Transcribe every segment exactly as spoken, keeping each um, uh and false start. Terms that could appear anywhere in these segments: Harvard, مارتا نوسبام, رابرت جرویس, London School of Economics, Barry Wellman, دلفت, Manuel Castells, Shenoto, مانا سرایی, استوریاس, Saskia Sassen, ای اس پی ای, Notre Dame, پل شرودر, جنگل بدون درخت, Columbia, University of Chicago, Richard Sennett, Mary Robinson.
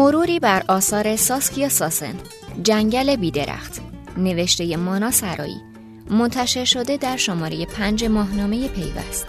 مروری بر آثار ساسکیا ساسن، جنگل بیدرخت، نوشته مانا سرایی، منتشر شده در شماره پنج ماهنامه پیوست.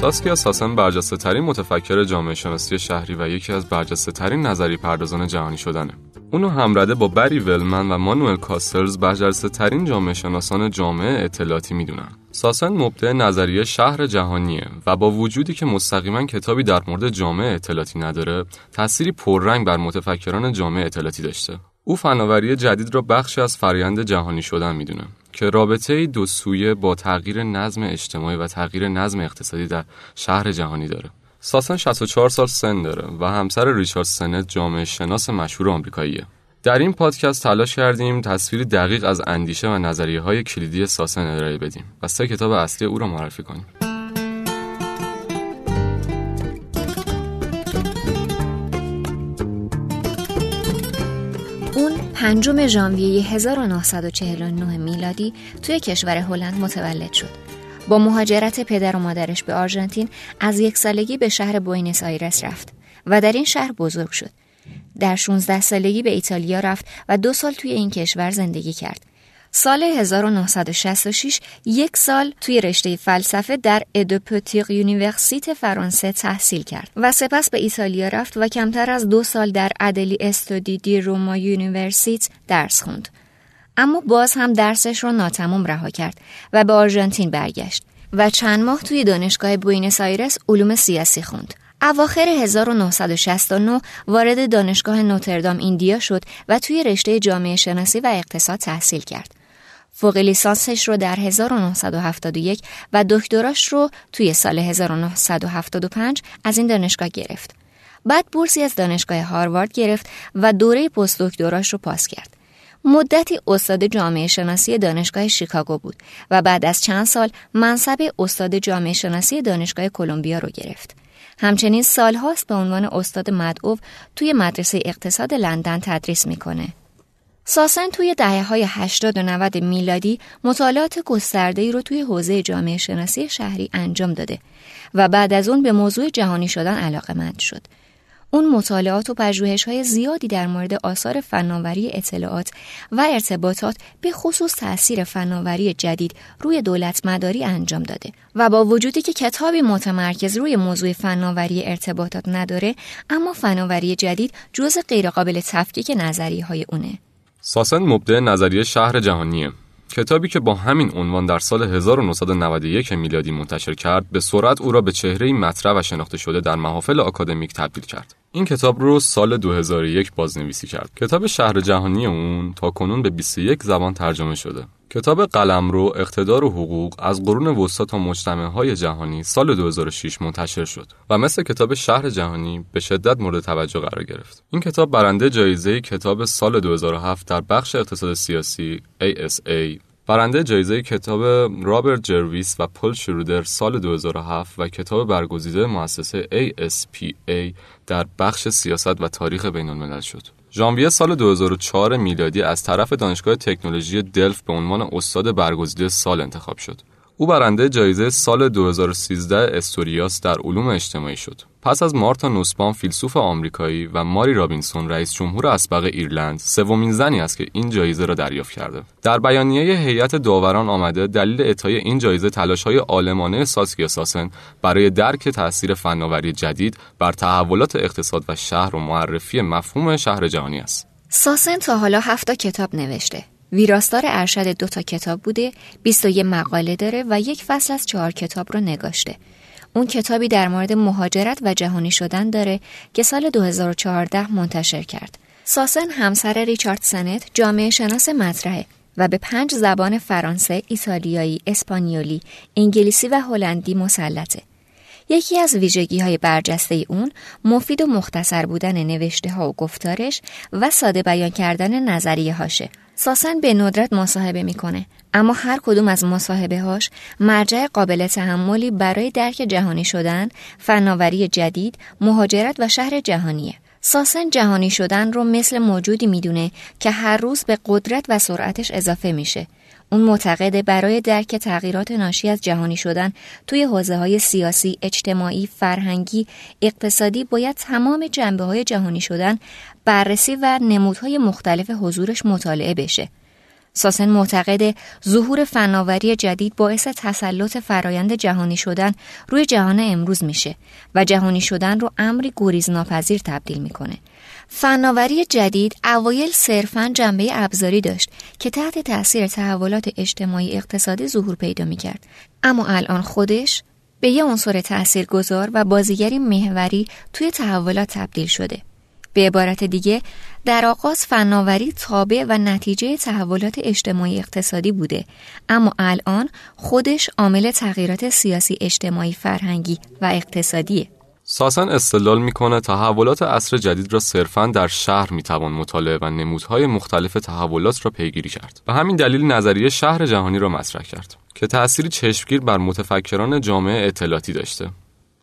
ساسکیا ساسن برجسته ترین متفکر جامعه شناسی شهری و یکی از برجسته ترین نظری پردازان جهانی شدنه. اونو همرده با بری ولمن و مانوئل کاستلز برجسته ترین جامعه شناسان جامعه اطلاعاتی میدونن. ساسن مبدع نظریه شهر جهانیه و با وجودی که مستقیما کتابی در مورد جامعه اطلاعاتی نداره، تأثیری پررنگ بر متفکران جامعه اطلاعاتی داشته. او فناوری جدید را بخشی از فرآیند جهانی شدن میدونه که رابطه‌ای دو سویه با تغییر نظم اجتماعی و تغییر نظم اقتصادی در شهر جهانی داره. ساسن شصت و چهار سال سن داره و همسر ریچارد سنت جامعه شناس مشهور آمریکاییه. در این پادکست تلاش کردیم تصویری دقیق از اندیشه و نظریه‌های کلیدی ساسن ارائه بدیم و سه کتاب اصلی او را معرفی کنیم. پنجم ژانویه هزار و نهصد و چهل و نه میلادی توی کشور هلند متولد شد. با مهاجرت پدر و مادرش به آرژانتین از یک سالگی به شهر بوئنوس آیرس رفت و در این شهر بزرگ شد. در شانزده سالگی به ایتالیا رفت و دو سال توی این کشور زندگی کرد. سال هزار و نهصد و شصت و شش یک سال توی رشته فلسفه در ادوپوتیق یونیورسیت فرانسه تحصیل کرد و سپس به ایتالیا رفت و کمتر از دو سال در ادلی استودی دی روما یونیورسیت درس خوند. اما باز هم درسش رو ناتمام رها کرد و به آرژانتین برگشت و چند ماه توی دانشگاه بوئنوس آیرس علوم سیاسی خوند. اواخر هزار و نهصد و شصت و نه وارد دانشگاه نوتردام ایندیا شد و توی رشته جامعه شناسی و اقتصاد تحصیل کرد. فوق لیسانسش رو در هزار و نهصد و هفتاد و یک و دکتراش رو توی سال هزار و نهصد و هفتاد و پنج از این دانشگاه گرفت. بعد بورسی از دانشگاه هاروارد گرفت و دوره پست دکتراش رو پاس کرد. مدتی استاد جامعه شناسی دانشگاه شیکاگو بود و بعد از چند سال منصب استاد جامعه شناسی دانشگاه کلمبیا رو گرفت. همچنین سال‌هاست به عنوان استاد مدعو توی مدرسه اقتصاد لندن تدریس میکنه. ساسن توی دهه‌های هشتاد و نود میلادی مطالعات گسترده‌ای رو توی حوزه جامعه شناسی شهری انجام داده و بعد از اون به موضوع جهانی شدن علاقه‌مند شد. اون مطالعات و پژوهش‌های زیادی در مورد آثار فناوری اطلاعات و ارتباطات به خصوص تأثیر فناوری جدید روی دولت مداری انجام داده و با وجودی که کتابی متمرکز روی موضوع فناوری ارتباطات نداره، اما فناوری جدید جزء غیرقابل تفکیک نظریه‌های اونه. ساسن مبدع نظریه شهر جهانیه. کتابی که با همین عنوان در سال هزار و نهصد و نود و یک میلادی منتشر کرد، به سرعت او را به چهره‌ای مطرح و شناخته شده در محافل آکادمیک تبدیل کرد. این کتاب رو سال دو هزار و یک بازنویسی کرد. کتاب شهر جهانی اون تا کنون به بیست و یک زبان ترجمه شده. کتاب قلمرو، اقتدار و حقوق از قرون وسطا تا مجتمع‌های جهانی سال دو هزار و شش منتشر شد و مثل کتاب شهر جهانی به شدت مورد توجه قرار گرفت. این کتاب برنده جایزه کتاب سال دو هزار و هفت در بخش اقتصاد سیاسی ای اس ای، برنده جایزه کتاب رابرت جرویس و پل شرودر سال دو هزار و هفت و کتاب برگزیده مؤسسه ای اس پی ای در بخش سیاست و تاریخ بین‌الملل شد. ژانویه سال دو هزار و چهار میلادی از طرف دانشگاه تکنولوژی دلفت به عنوان استاد برگزیده سال انتخاب شد. او برنده جایزه سال دو هزار و سیزده استوریاس در علوم اجتماعی شد. پس از مارتا نوسبام فیلسوف آمریکایی و ماری رابینسون رئیس جمهور اسبق ایرلند، سومین زنی است که این جایزه را دریافت کرده. در بیانیه هیئت داوران آمده دلیل اعطای این جایزه تلاش‌های عالمانه ساسکیا ساسن برای درک تأثیر فناوری جدید بر تحولات اقتصاد و شهر و معرفی مفهوم شهر جهانی است. ساسن تا حالا هفت کتاب نوشته. ویراستار ارشد دو تا کتاب بوده، بیست و یک مقاله داره و یک فصل از چهار کتاب رو نگاشته. اون کتابی در مورد مهاجرت و جهانی شدن داره که سال دو هزار و چهارده منتشر کرد. ساسن همسر ریچارد سنت جامعه شناس مطرحه و به پنج زبان فرانسه، ایتالیایی، اسپانیولی، انگلیسی و هلندی مسلطه. یکی از ویژگی‌های برجسته اون مفید و مختصر بودن نوشته‌ها و گفتارش و ساده بیان کردن نظریه‌هاشه. ساسن به ندرت مصاحبه میکنه، اما هر کدوم از مصاحبه‌هاش مرجع قابل تحملی برای درک جهانی شدن، فناوری جدید، مهاجرت و شهر جهانیه. ساسن جهانی شدن رو مثل موجودی میدونه که هر روز به قدرت و سرعتش اضافه میشه. اون معتقد برای درک تغییرات ناشی از جهانی شدن توی حوزه‌های سیاسی، اجتماعی، فرهنگی، اقتصادی باید تمام جنبه‌های جهانی شدن بررسی و نمودهای مختلف حضورش مطالعه بشه. ساسن معتقد ظهور فناوری جدید باعث تسلط فرایند جهانی شدن روی جهان امروز میشه و جهانی شدن رو امری گریزناپذیر تبدیل میکنه. فناوری جدید اوایل صرفاً جنبه ابزاری داشت که تحت تأثیر تحولات اجتماعی اقتصادی ظهور پیدا میکرد، اما الان خودش به یه عنصر تأثیرگذار و بازیگری محوری توی تحولات تبدیل شده. به عبارت دیگه، در آغاز فناوری تابع و نتیجه تحولات اجتماعی اقتصادی بوده، اما الان خودش عامل تغییرات سیاسی، اجتماعی، فرهنگی و اقتصادیه. ساسن استدلال میکنه تحولات عصر جدید را صرفاً در شهر میتوان مطالعه و نمودهای مختلف تحولات را پیگیری کرد. به همین دلیل نظریه شهر جهانی را مطرح کرد که تأثیری چشمگیر بر متفکران جامعه اطلاعاتی داشته.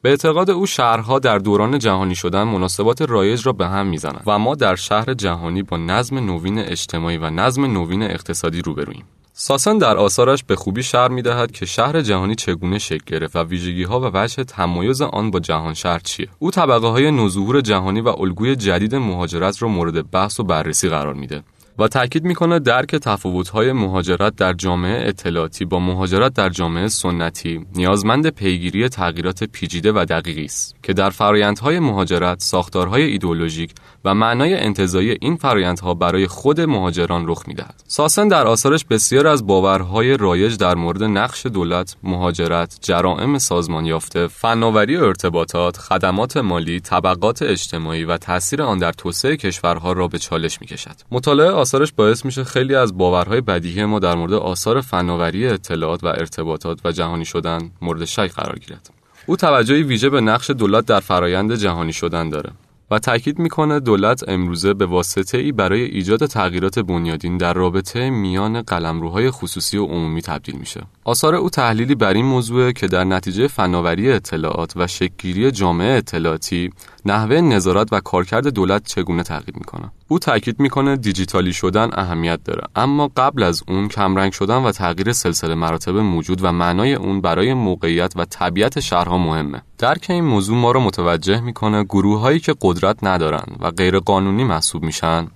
به اعتقاد او شهرها در دوران جهانی شدن مناسبات رایج را به هم میزنند و ما در شهر جهانی با نظم نوین اجتماعی و نظم نوین اقتصادی روبرویم. ساسن در آثارش به خوبی شرح می‌دهد که شهر جهانی چگونه شکل گرفت و ویژگی‌ها و وجه تمایز آن با جهان شهر چیه. او طبقه‌های نوظهور جهانی و الگوی جدید مهاجرت را مورد بحث و بررسی قرار میده و تأکید میکنه درک تفاوت‌های مهاجرت در جامعه اطلاعاتی با مهاجرت در جامعه سنتی نیازمند پیگیری تغییرات پیچیده و دقیقی است که در فرآیندهای مهاجرت، ساختارهای ایدئولوژیک و معنای انتزاعی این فرآیندها برای خود مهاجران رخ می‌دهد. ساسن در آثارش بسیار از باورهای رایج در مورد نقش دولت، مهاجرت، جرائم سازمان یافته، فناوری ارتباطات، خدمات مالی، طبقات اجتماعی و تأثیر آن در توسعه کشورها را به چالش می‌کشد. مطالعه آثارش باعث میشه خیلی از باورهای بدیهی ما در مورد آثار فناوری اطلاعات و ارتباطات و جهانی شدن مورد شک قرار گیرد. او توجهی ویژه به نقش دولت در فرایند جهانی شدن داره و تاکید میکنه دولت امروزه به واسطه ای برای ایجاد تغییرات بنیادین در رابطه میان قلمروهای خصوصی و عمومی تبدیل میشه. آثار او تحلیلی بر این موضوعه که در نتیجه فناوری اطلاعات و شکلگیری جامعه اطلاعاتی نحوه نظارت و کارکرد دولت چگونه تغییر میکنه. او تاکید میکنه دیجیتالی شدن اهمیت داره، اما قبل از اون کمرنگ شدن و تغییر سلسله مراتب موجود و معنای اون برای موقعیت و طبیعت شهرها مهمه. درک این موضوع ما رو متوجه میکنه گروه‌هایی که قدرت ندارن و غیرقانونی محسوب میشن،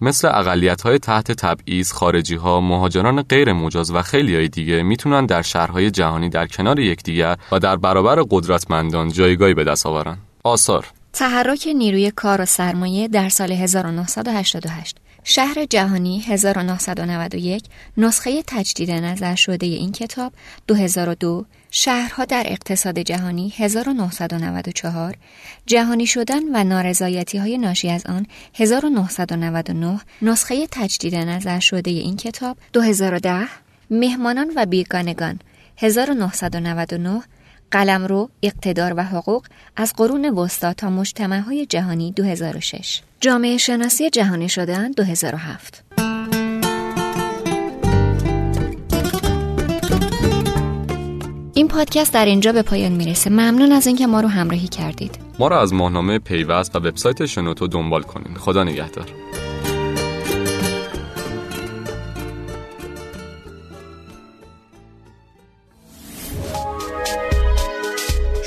مثل اقلیت‌های تحت تبعیض، خارجی‌ها، مهاجران غیر مجاز و خیلی‌های دیگه میتونن در شهرهای جهانی در کنار یکدیگر و در برابر قدرتمندان جایگاهی به دست آورن. آثار تحرک نیروی کار و سرمایه در سال هزار و نهصد و هشتاد و هشت. شهر جهانی هزار و نهصد و نود و یک. نسخه تجدید نظر شده این کتاب دو هزار و دو. شهرها در اقتصاد جهانی هزار و نهصد و نود و چهار. جهانی شدن و نارضایتی‌های ناشی از آن هزار و نهصد و نود و نه. نسخه تجدید نظر شده این کتاب دو هزار و ده. مهمانان و بیگانگان هزار و نهصد و نود و نه. قلمرو، اقتدار و حقوق از قرون وسطا تا مجتمع‌های جهانی دو هزار و شش. جامعه شناسی جهانی شدن دو هزار و هفت. این پادکست در اینجا به پایان میرسه. ممنون از اینکه ما رو همراهی کردید. ما رو از ماهنامه پیوست و وبسایت شنوتو دنبال کنین. خدا نگهدار.